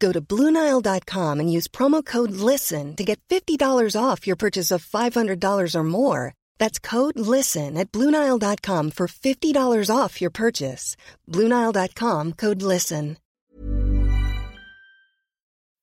Go to BlueNile.com and use promo code LISTEN to get $50 off your purchase of $500 or more. That's code LISTEN at BlueNile.com for $50 off your purchase. BlueNile.com, code LISTEN.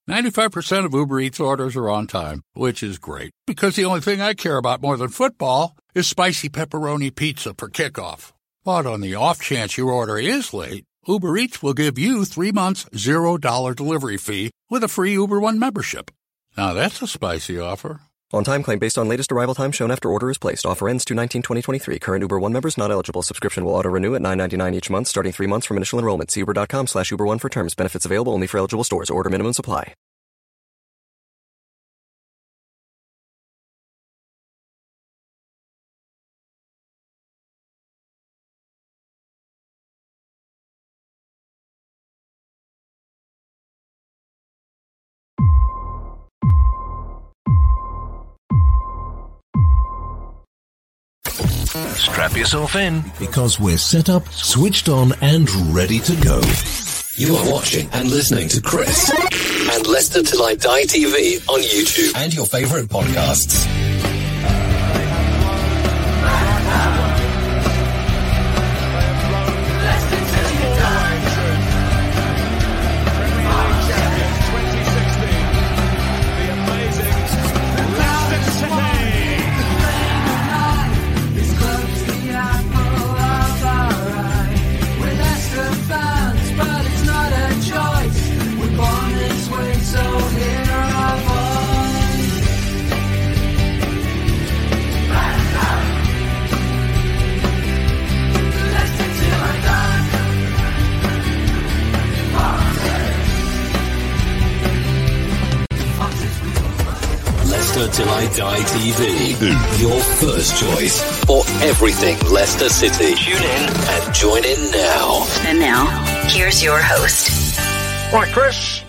95% of Uber Eats orders are on time, which is great, because the only thing I care about more than football is spicy pepperoni pizza for kickoff. But on the off chance your order is late, Uber Eats will give you 3 months, $0 delivery fee with a free Uber One membership. Now that's a spicy offer. On-time claim based on latest arrival time shown after order is placed. Offer ends 2/19/2023. Current Uber One members not eligible. Subscription will auto-renew at $9.99 each month, starting 3 months from initial enrollment. See uber.com/Uber One for terms. Benefits available only for eligible stores. Order minimum supply. Strap yourself in, because we're set up, switched on, and ready to go. You are watching and listening to Chris and Leicester Till I Die TV on YouTube and your favourite podcasts. Till I Die TV, your first choice for everything Leicester City. Tune in and join in now. And now, here's your host. Right, Chris.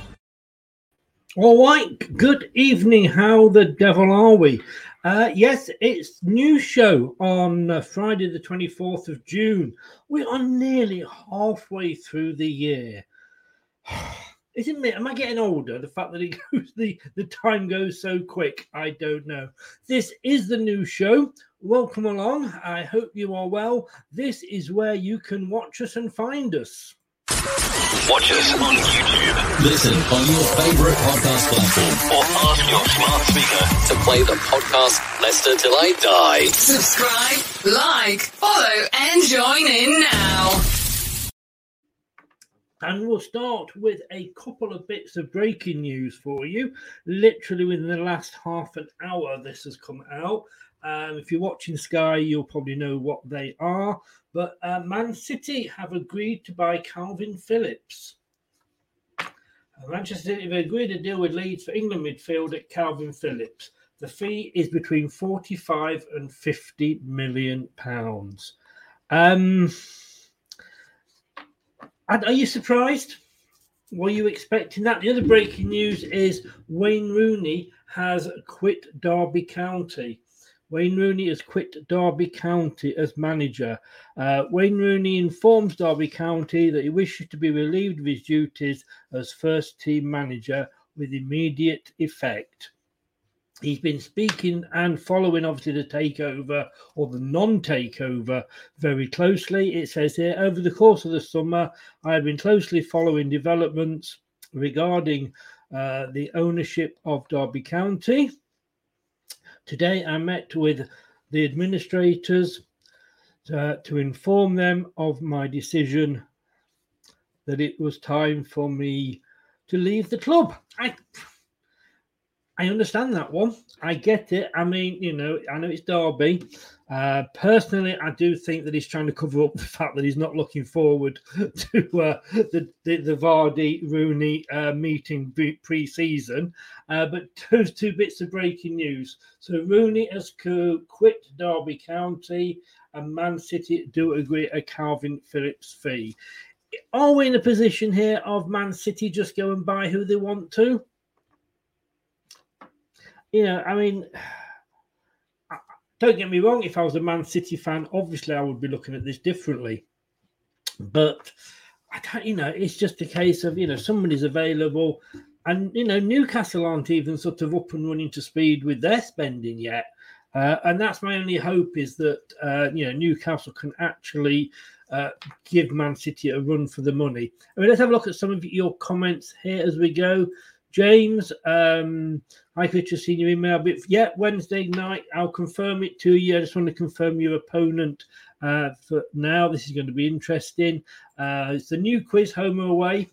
All right, good evening. How the devil are we? Yes, it's new show on Friday the 24th of June. We are nearly halfway through the year. Isn't it? Am I getting older? The fact that it goes, the time goes so quick. I don't know. This is the new show. Welcome along. I hope you are well. This is where you can watch us and find us. Watch us on YouTube. Listen on your favourite podcast platform. Or ask your smart speaker to play the podcast Leicester Till I Die. Subscribe, like, follow, and join in now. And we'll start with a couple of bits of breaking news for you. Literally within the last half an hour, this has come out. If you're watching Sky, you'll probably know what they are. But Man City have agreed to buy Calvin Phillips. Manchester City have agreed a deal with Leeds for England midfielder Calvin Phillips. The fee is between £45 and £50 million. Are you surprised? Were you expecting that? The other breaking news is Wayne Rooney has quit Derby County. Wayne Rooney has quit Derby County as manager. Wayne Rooney informs Derby County that he wishes to be relieved of his duties as first team manager with immediate effect. He's been speaking and following, obviously, the takeover or the non-takeover very closely. It says here, over the course of the summer, I have been closely following developments regarding the ownership of Derby County. Today I met with the administrators to inform them of my decision that it was time for me to leave the club. I understand that one. I get it. I mean, you know, I know it's Derby. Personally, I do think that he's trying to cover up the fact that he's not looking forward to the Vardy-Rooney meeting pre-season. But those two bits of breaking news. So Rooney has quit Derby County and Man City do agree a Calvin Phillips fee. Are we in a position here of Man City just go and buy who they want to? You know, I mean, don't get me wrong. If I was a Man City fan, obviously I would be looking at this differently. But I don't, you know, it's just a case of, you know, somebody's available. And, you know, Newcastle aren't even sort of up and running to speed with their spending yet. And that's my only hope is that, you know, Newcastle can actually give Man City a run for the money. I mean, let's have a look at some of your comments here as we go. James, I could just see your email. But yeah, Wednesday night, I'll confirm it to you. I just want to confirm your opponent for now. This is going to be interesting. It's the new quiz, home or away.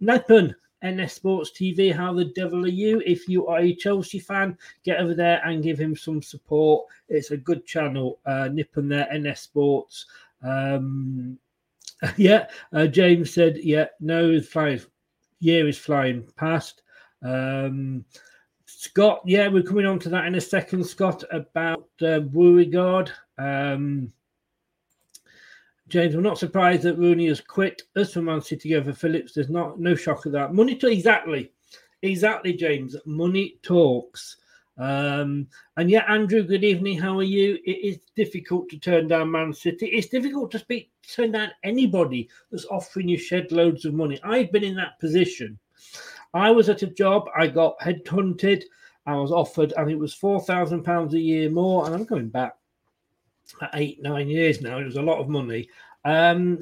Nathan, NS Sports TV, how the devil are you? If you are a Chelsea fan, get over there and give him some support. It's a good channel. Nippon there, NS Sports. James said, yeah, no, five. Year is flying past. Scott, yeah, we're coming on to that in a second, Scott, about Beauregard. James, I'm not surprised that Rooney has quit. As for Man City over Phillips, there's no shock of that. Money talks. Exactly, James. Money talks. And yeah, Andrew, good evening. How are you? It is difficult to turn down Man City. It's difficult to turn down anybody that's offering you shed loads of money. I've been in that position. I was at a job. I got headhunted. I was offered, and it was £4,000 a year more. And I'm going back 8-9 years now. It was a lot of money. To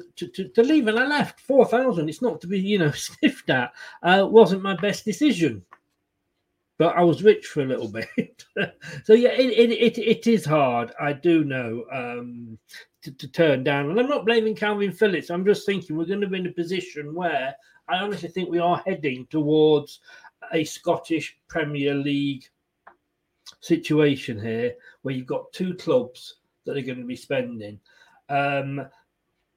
leave, and I left. 4,000. It's not to be, you know, sniffed at. Wasn't my best decision. But I was rich for a little bit. So, yeah, it is hard. I do know to turn down. And I'm not blaming Calvin Phillips. I'm just thinking we're going to be in a position where I honestly think we are heading towards a Scottish Premier League situation here where you've got two clubs that are going to be spending.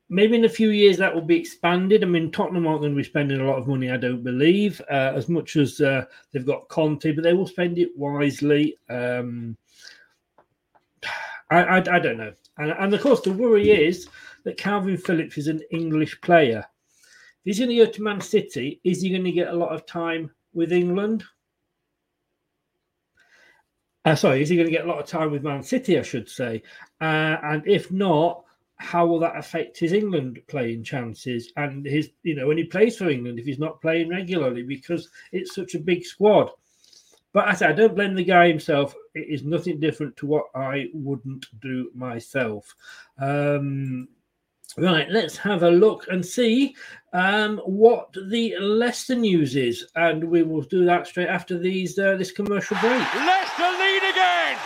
Maybe in a few years that will be expanded. I mean, Tottenham aren't going to be spending a lot of money, I don't believe, as much as they've got Conte, but they will spend it wisely. I don't know. And, of course, the worry is that Calvin Phillips is an English player. If he's going to go to Man City, is he going to get a lot of time with England? Is he going to get a lot of time with Man City, I should say? And if not, how will that affect his England playing chances and his, you know, when he plays for England, if he's not playing regularly, because it's such a big squad. But I don't blame the guy himself. It is nothing different to what I wouldn't do myself. Right, let's have a look and see what the Leicester news is. And we will do that straight after these this commercial break. Leicester lead again!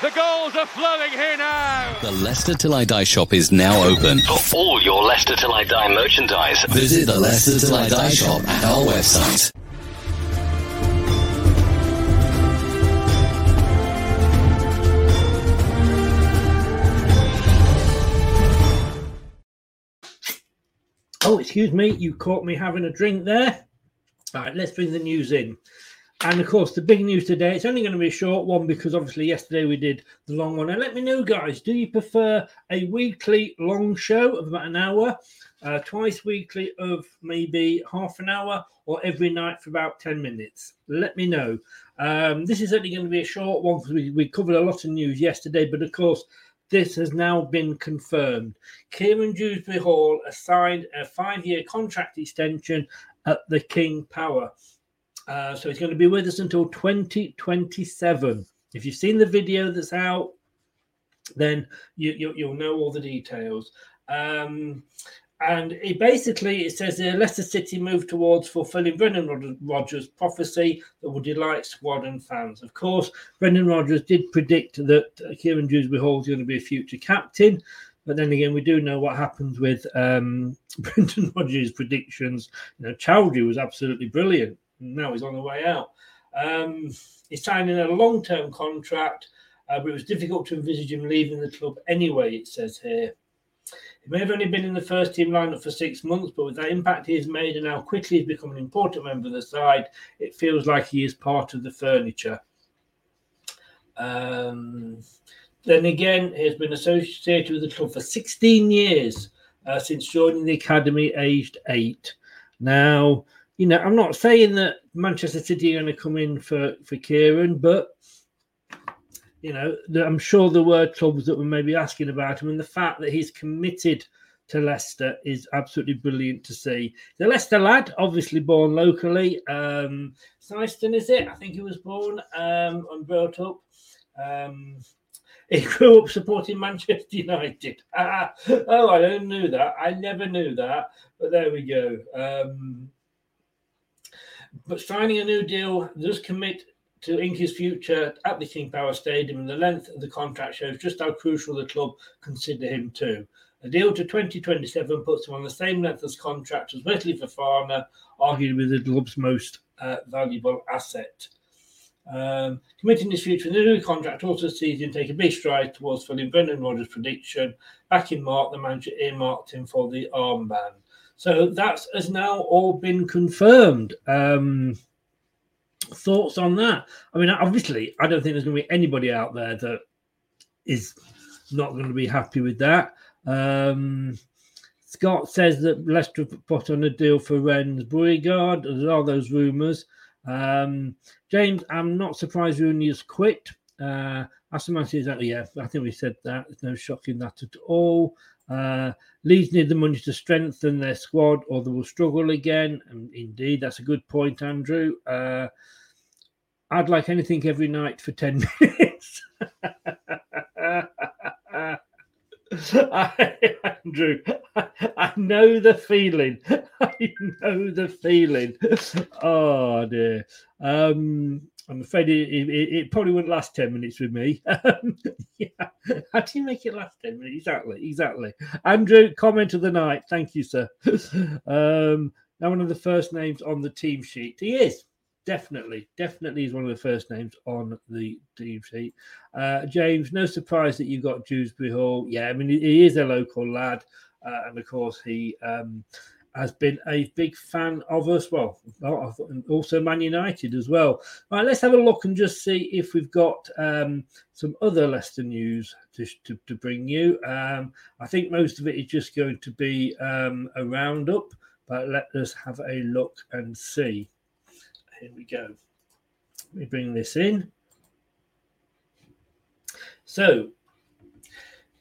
The goals are flowing here now. The Leicester Till I Die shop is now open. For all your Leicester Till I Die merchandise, visit the Leicester Till I Die shop at our website. Oh, excuse me, you caught me having a drink there. All right, let's bring the news in. And, of course, the big news today, it's only going to be a short one because, obviously, yesterday we did the long one. And let me know, guys, do you prefer a weekly long show of about an hour, twice weekly of maybe half an hour, or every night for about 10 minutes? Let me know. This is only going to be a short one because we covered a lot of news yesterday. But, of course, this has now been confirmed. Kiernan Dewsbury-Hall has signed a 5-year contract extension at the King Power. So he's going to be with us until 2027. If you've seen the video that's out, then you'll know all the details. And it basically, it says here, Leicester City move towards fulfilling Brendan Rodgers' prophecy that will delight squad and fans. Of course, Brendan Rodgers did predict that Kiernan Dewsbury-Hall is going to be a future captain. But then again, we do know what happens with Brendan Rodgers' predictions. You know, Chowdhury was absolutely brilliant. Now he's on the way out. He's signing a long-term contract, but it was difficult to envisage him leaving the club anyway, it says here. He may have only been in the first team lineup for 6 months, but with the impact he has made and how quickly he's become an important member of the side, it feels like he is part of the furniture. Then again, he has been associated with the club for 16 years since joining the academy aged 8. Now, you know, I'm not saying that Manchester City are going to come in for Kieran, but you know, I'm sure there were clubs that were maybe asking about him, and the fact that he's committed to Leicester is absolutely brilliant to see. The Leicester lad, obviously born locally. Syston, is it? I think he was born and brought up. He grew up supporting Manchester United. Oh, I don't know that. I never knew that. But there we go. But signing a new deal does commit to ink his future at the King Power Stadium, and the length of the contract shows just how crucial the club consider him too. A deal to 2027 puts him on the same length as contract as Wesley Fofana, arguably the club's most valuable asset. Committing his future in the new contract also sees him take a big stride towards filling Brendan Rodgers' prediction. Back in March, the manager earmarked him for the armband. So that has now all been confirmed. Thoughts on that? I mean, obviously, I don't think there's going to be anybody out there that is not going to be happy with that. Scott says that Leicester put on a deal for Rennes Beauregard. There are those rumours. James, I'm not surprised Rooney has quit. I think we said that. There's no shock in that at all. Leeds need the money to strengthen their squad or they will struggle again. And indeed, that's a good point, Andrew. I'd like anything every night for 10 minutes. Andrew, I know the feeling. I know the feeling. Oh, dear. I'm afraid it probably wouldn't last 10 minutes with me. How do you make it last 10 minutes? Exactly. Andrew, comment of the night. Thank you, sir. Now one of the first names on the team sheet. He is. Definitely is one of the first names on the team sheet. James, no surprise that you got Dewsbury-Hall. Yeah, I mean, he is a local lad. And, of course, he has been a big fan of us. Well, also Man United as well. All right, let's have a look and just see if we've got some other Leicester news to bring you. I think most of it is just going to be a roundup, but let us have a look and see. Here we go. Let me bring this in. So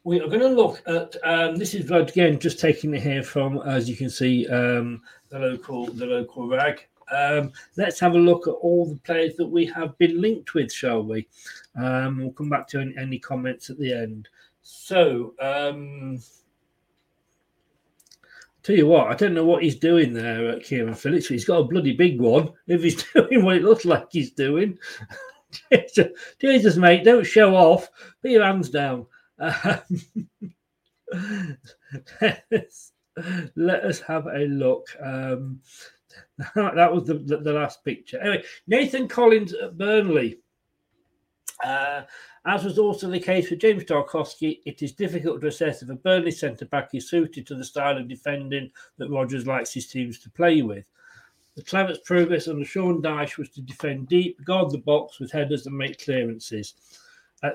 we are going to look at this is again just taking it here from, as you can see, the local rag. Let's have a look at all the players that we have been linked with, shall we? We'll come back to any comments at the end. So tell you what, I don't know what he's doing there at Calvin Phillips. He's got a bloody big one if he's doing what it looks like he's doing. Jesus, mate, don't show off. Put your hands down. Let us have a look. That was the last picture. Anyway, Nathan Collins at Burnley. As was also the case with James Tarkowski, it is difficult to assess if a Burnley centre-back is suited to the style of defending that Rodgers likes his teams to play with. The Clavert's progress under Sean Dyche was to defend deep, guard the box with headers and make clearances.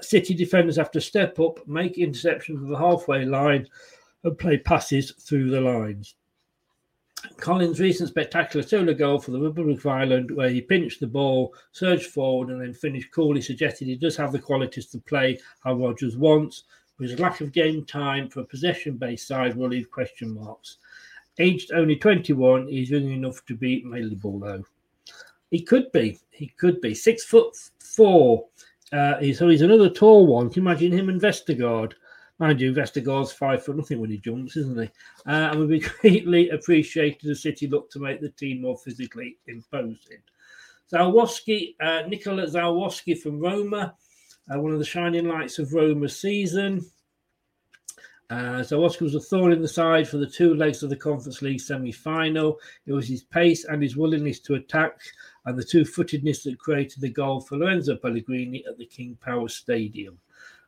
City defenders have to step up, make interceptions of the halfway line and play passes through the lines. Collins' recent spectacular solo goal for the Republic of Ireland, where he pinched the ball, surged forward and then finished coolly, suggested he does have the qualities to play how Rodgers wants, but his lack of game time for a possession-based side will leave question marks. Aged only 21, he's young enough to be malleable, though. He could be. 6'4". So he's another tall one. Can you imagine him and Vestergaard? Mind you, Vestergaard's 5 for nothing when he jumps, isn't he? And would be greatly appreciated if City look to make the team more physically imposing. Zawoski, Nicolas Zawoski from Roma, one of the shining lights of Roma's season. Zawoski was a thorn in the side for the two legs of the Conference League semi-final. It was his pace and his willingness to attack and the two-footedness that created the goal for Lorenzo Pellegrini at the King Power Stadium.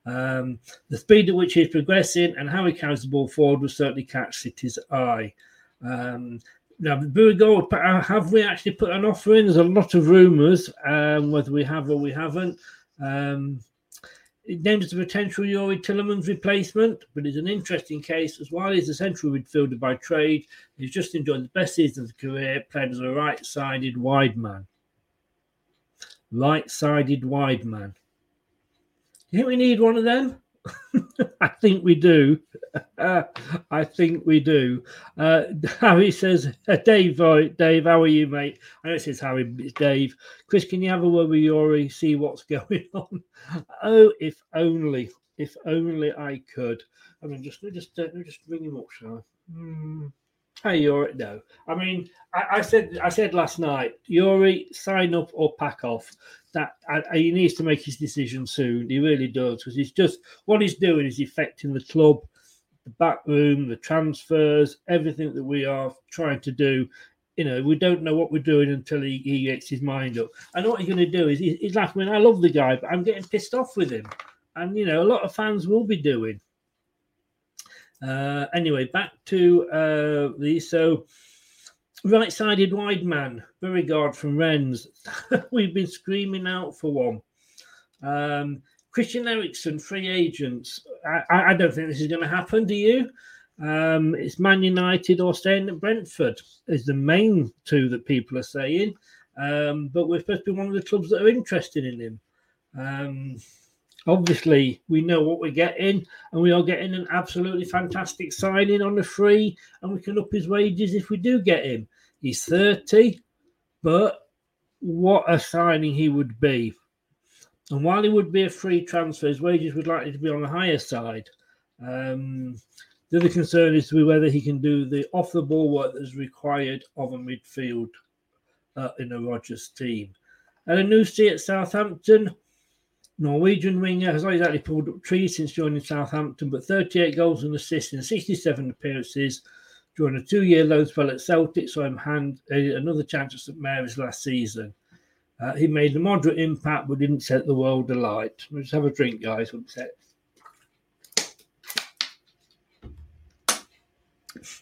The speed at which he's progressing and how he carries the ball forward will certainly catch City's eye. Now, Burigold, have we actually put an offer in? There's a lot of rumours, whether we have or we haven't. It names the potential Youri Tielemans replacement, but it's an interesting case. As while he's a central midfielder by trade, he's just enjoyed the best season of his career, playing as a right-sided wide man. Right-sided wide man. Do you think we need one of them? I think we do. I think we do. Harry says, Dave, how are you, mate? I know it says Harry, but it's Dave. Chris, can you have a word with Youri? See what's going on. Oh, if only I could. I mean, let me just ring him up, shall I? Hey, Youri. No, I mean, I said last night, Youri, sign up or pack off. That he needs to make his decision soon. He really does, because he's just what he's doing is affecting the club, the back room, the transfers, everything that we are trying to do. You know, we don't know what we're doing until he gets his mind up. And what he's going to do is he's like, I mean, I love the guy, but I'm getting pissed off with him, and you know, a lot of fans will be doing. Anyway, back to so right-sided wide man, Vestergaard from Rennes. We've been screaming out for one. Christian Eriksen, free agents. I don't think this is going to happen, do you? It's Man United or staying at Brentford is the main two that people are saying. But we're supposed to be one of the clubs that are interested in him. Obviously, we know what we're getting, and we are getting an absolutely fantastic signing on the free, and we can up his wages if we do get him. He's 30, but what a signing he would be. And while he would be a free transfer, his wages would likely to be on the higher side. The other concern is to be whether he can do the off-the-ball work that is required of a midfield in a Rodgers team. Elyounoussi at Southampton. Norwegian winger has not exactly pulled up trees since joining Southampton, but 38 goals and assists in 67 appearances during a 2-year loan spell at Celtic, so him hand another chance at St Mary's last season. He made a moderate impact, but didn't set the world alight. We'll just have a drink, guys. One sec.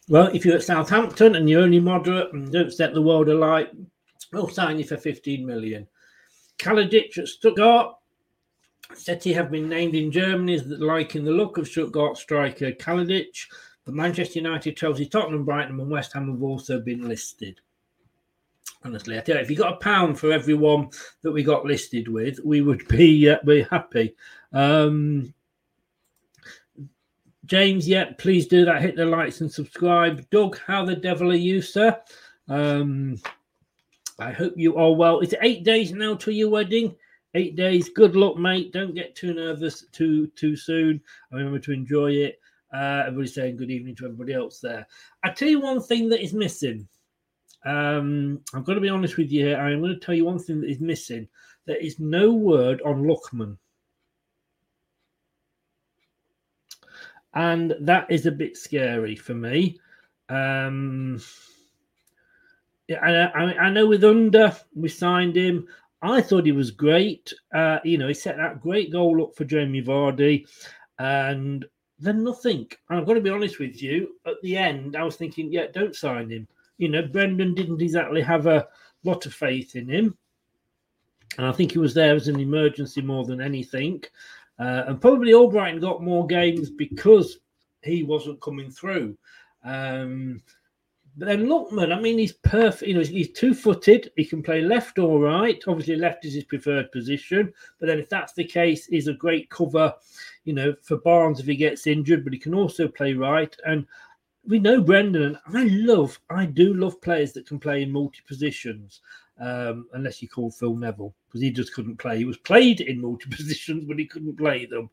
Well, if you're at Southampton and you're only moderate and don't set the world alight, we'll sign you for 15 million. Kalajdzic at Stuttgart. City have been named in Germany, liking the look of Stuttgart striker Kalajdzic, but Manchester United, Chelsea, Tottenham, Brighton and West Ham have also been listed. Honestly, I tell you, if you got £1 for everyone that we got listed with, we would be happy. James, yeah, please do that. Hit the likes and subscribe. Doug, how the devil are you, sir? I hope you are well. It's 8 days now to your wedding. 8 days. Good luck, mate. Don't get too nervous too soon. Remember to enjoy it. Everybody's saying good evening to everybody else there. I tell you one thing that is missing. I'm going to be honest with you here. I'm going to tell you one thing that is missing. There is no word on Lookman. And that is a bit scary for me. I know with Under, we signed him. I thought he was great. He set that great goal up for Jamie Vardy and then nothing. And I've got to be honest with you, at the end, I was thinking, yeah, don't sign him. You know, Brendan didn't exactly have a lot of faith in him. And I think he was there as an emergency more than anything. And probably Albrighton got more games because he wasn't coming through. But then Lookman, I mean, he's perfect. You know, he's two-footed. He can play left or right. Obviously, left is his preferred position. But then if that's the case, he's a great cover, you know, for Barnes if he gets injured. But he can also play right. And we know Brendan. And I do love players that can play in multi-positions, unless you call Phil Neville, because he just couldn't play. He was played in multi-positions, but he couldn't play them.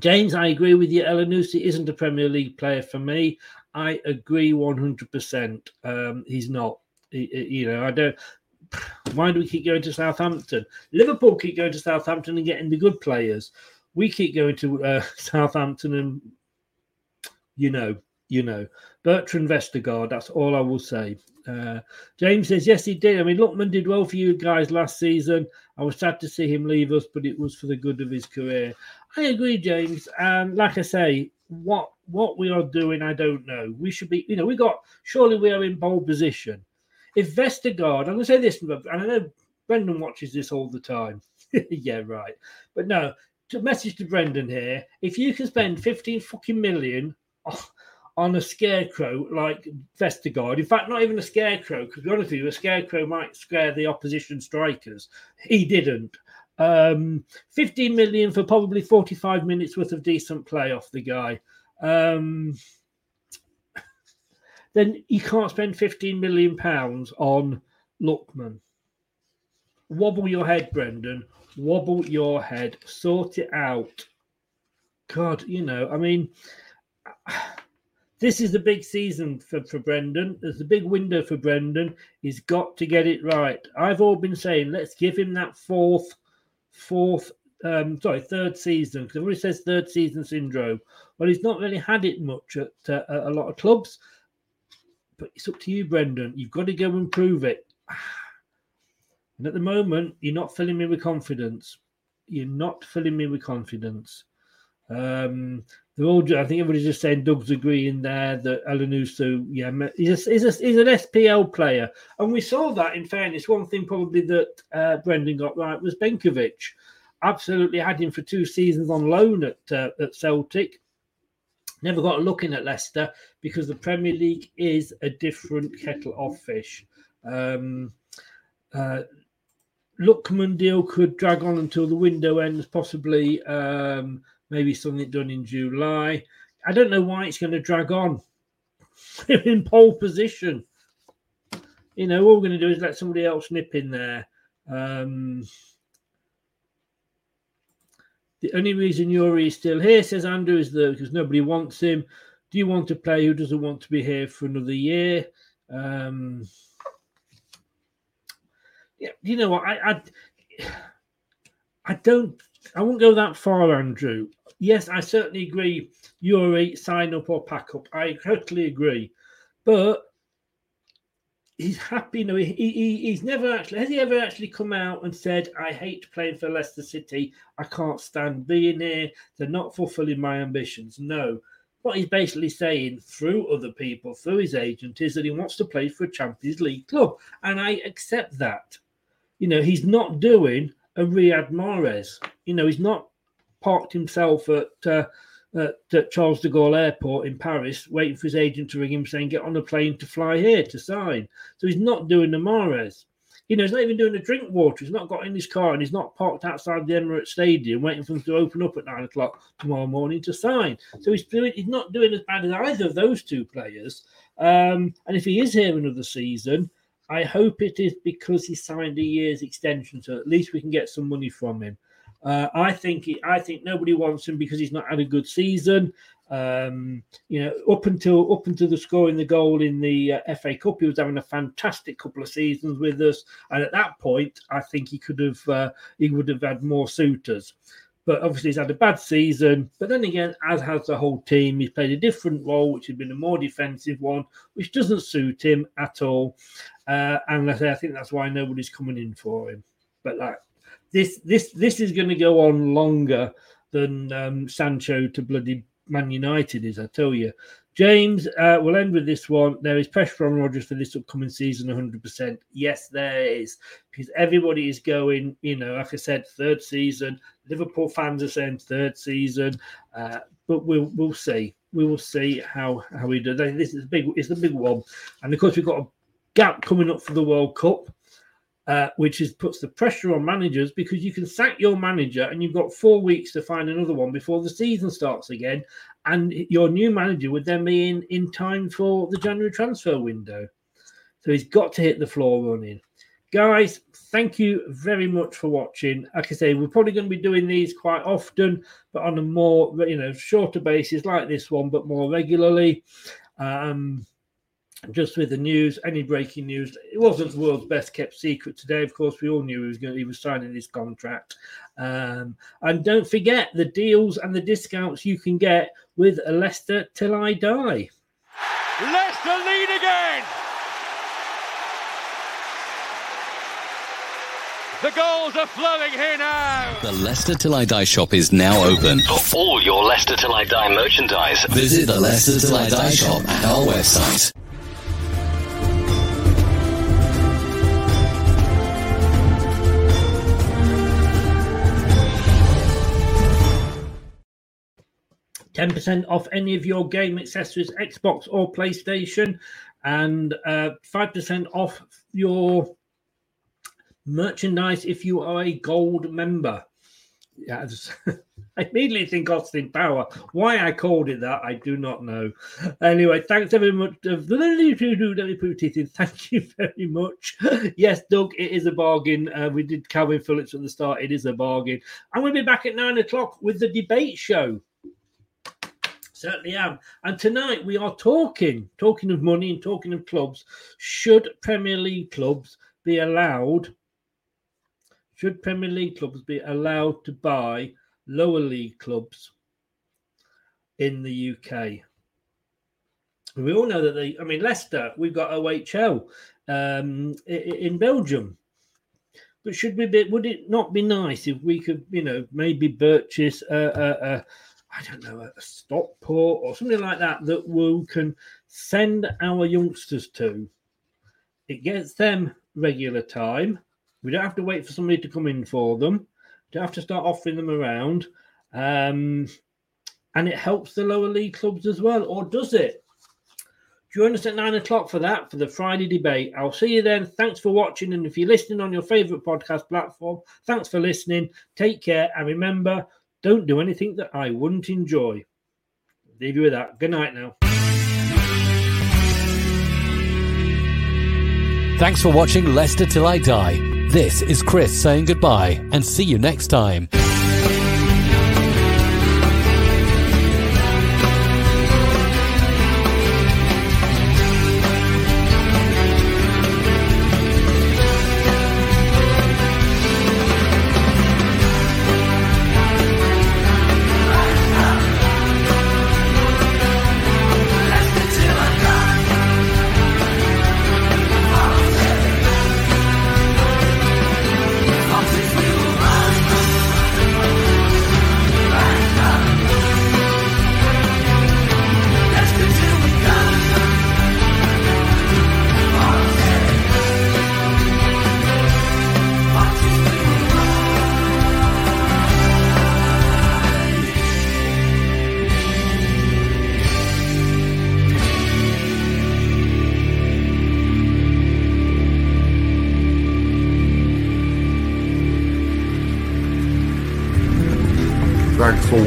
James, I agree with you. Elyounoussi isn't a Premier League player for me. I agree 100%. He's not. I don't. Why do we keep going to Southampton? Liverpool keep going to Southampton and getting the good players. We keep going to Southampton and, Bertrand Vestergaard. That's all I will say. James says, yes, he did. I mean, Lookman did well for you guys last season. I was sad to see him leave us, but it was for the good of his career. I agree, James. And like I say, what we are doing, I don't know. We should be, surely we are in bold position. If Vestergaard, I'm going to say this, and I know Brendan watches this all the time. Yeah, right. But no, message to Brendan here. If you can spend 15 fucking million on a scarecrow like Vestergaard, in fact, not even a scarecrow, because to be honest with you, a scarecrow might scare the opposition strikers. He didn't. 15 million for probably 45 minutes worth of decent play off the guy. Then you can't spend £15 million on Lookman. Wobble your head, Brendan. Wobble your head. Sort it out. God, this is the big season for Brendan. There's a big window for Brendan. He's got to get it right. I've all been saying, let's give him that third season, because everybody says third season syndrome. Well, he's not really had it much at a lot of clubs. But it's up to you, Brendan. You've got to go and prove it. And at the moment, you're not filling me with confidence. They're all. I think everybody's just saying Doug's agreeing there that Elyounoussi, he's an SPL player. And we saw that, in fairness. One thing probably that Brendan got right was Benkovic. Absolutely had him for 2 seasons on loan at Celtic. Never got a look in at Leicester because the Premier League is a different kettle of fish. Lookman deal could drag on until the window ends, possibly maybe something done in July. I don't know why it's going to drag on. We're in pole position. All we're going to do is let somebody else nip in there. The only reason Yuri is still here, says Andrew, is because nobody wants him. Do you want a player who doesn't want to be here for another year? I won't go that far, Andrew. Yes, I certainly agree. Yuri, sign up or pack up. I totally agree. But he's happy. He's never actually. Has he ever actually come out and said, "I hate playing for Leicester City. I can't stand being here. They're not fulfilling my ambitions." No. What he's basically saying through other people, through his agent, is that he wants to play for a Champions League club, and I accept that. He's not doing a Riyad Mahrez. He's not parked himself at Charles de Gaulle Airport in Paris, waiting for his agent to ring him saying, get on a plane to fly here to sign. So he's not doing the Mahrez. He's not even doing the Drinkwater. He's not got in his car and he's not parked outside the Emirates Stadium waiting for them to open up at 9:00 tomorrow morning to sign. So he's not doing as bad as either of those two players. And if he is here another season, I hope it is because he signed a year's extension, so at least we can get some money from him. I think nobody wants him because he's not had a good season. Up until the scoring the goal in the FA Cup, he was having a fantastic couple of seasons with us. And at that point, I think he would have had more suitors. But obviously, he's had a bad season. But then again, as has the whole team, he's played a different role, which has been a more defensive one, which doesn't suit him at all. And I think that's why nobody's coming in for him. But like. This is going to go on longer than Sancho to bloody Man United is, I tell you. James, we'll end with this one. There is pressure on Rodgers for this upcoming season, 100%. Yes, there is. Because everybody is going, like I said, third season. Liverpool fans are saying third season. But we'll see. We will see how we do. This is the big one. And, of course, we've got a gap coming up for the World Cup. Which puts the pressure on managers because you can sack your manager and you've got 4 weeks to find another one before the season starts again, and your new manager would then be in time for the January transfer window. So he's got to hit the floor running. Guys, thank you very much for watching. Like I say, we're probably going to be doing these quite often, but on a more, shorter basis like this one, but more regularly. Just with the news, any breaking news. It wasn't the world's best kept secret today. Of course, we all knew he was signing this contract. And don't forget the deals and the discounts you can get with Leicester Till I Die. Leicester lead again. The goals are flowing here now. The Leicester Till I Die shop is now open. For all your Leicester Till I Die merchandise, visit the Leicester Till I Die shop at our website. $10% off any of your game accessories, Xbox or PlayStation, and 5% off your merchandise if you are a gold member. Yes. I immediately think Austin Power. Why I called it that, I do not know. Anyway, thanks very much. Thank you very much. Yes, Doug, it is a bargain. We did Calvin Phillips at the start. It is a bargain. I'm going to be back at 9:00 with the debate show. Certainly am. And tonight we are talking of money and talking of clubs. Should Premier League clubs be allowed to buy lower league clubs in the UK? We all know that Leicester, we've got OHL in Belgium. But would it not be nice if we could, maybe purchase a Stockport or something like that we can send our youngsters to? It gets them regular time. We don't have to wait for somebody to come in for them. Don't have to start offering them around. And it helps the lower league clubs as well. Or does it? Join us at 9:00 for the Friday debate. I'll see you then. Thanks for watching. And if you're listening on your favourite podcast platform, thanks for listening. Take care. And remember, don't do anything that I wouldn't enjoy. Leave you with that. Good night now. Thanks for watching Leicester Till I Die. This is Chris saying goodbye and see you next time.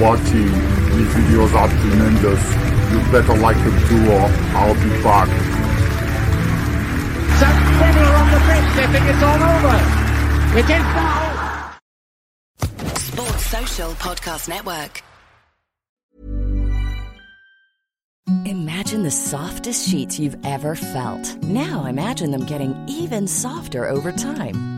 Watching these videos are tremendous. You better like it too, or I'll be back. Some people are on the pitch. They think it's all over. It is now. Sports Social Podcast Network. Imagine the softest sheets you've ever felt. Now imagine them getting even softer over time.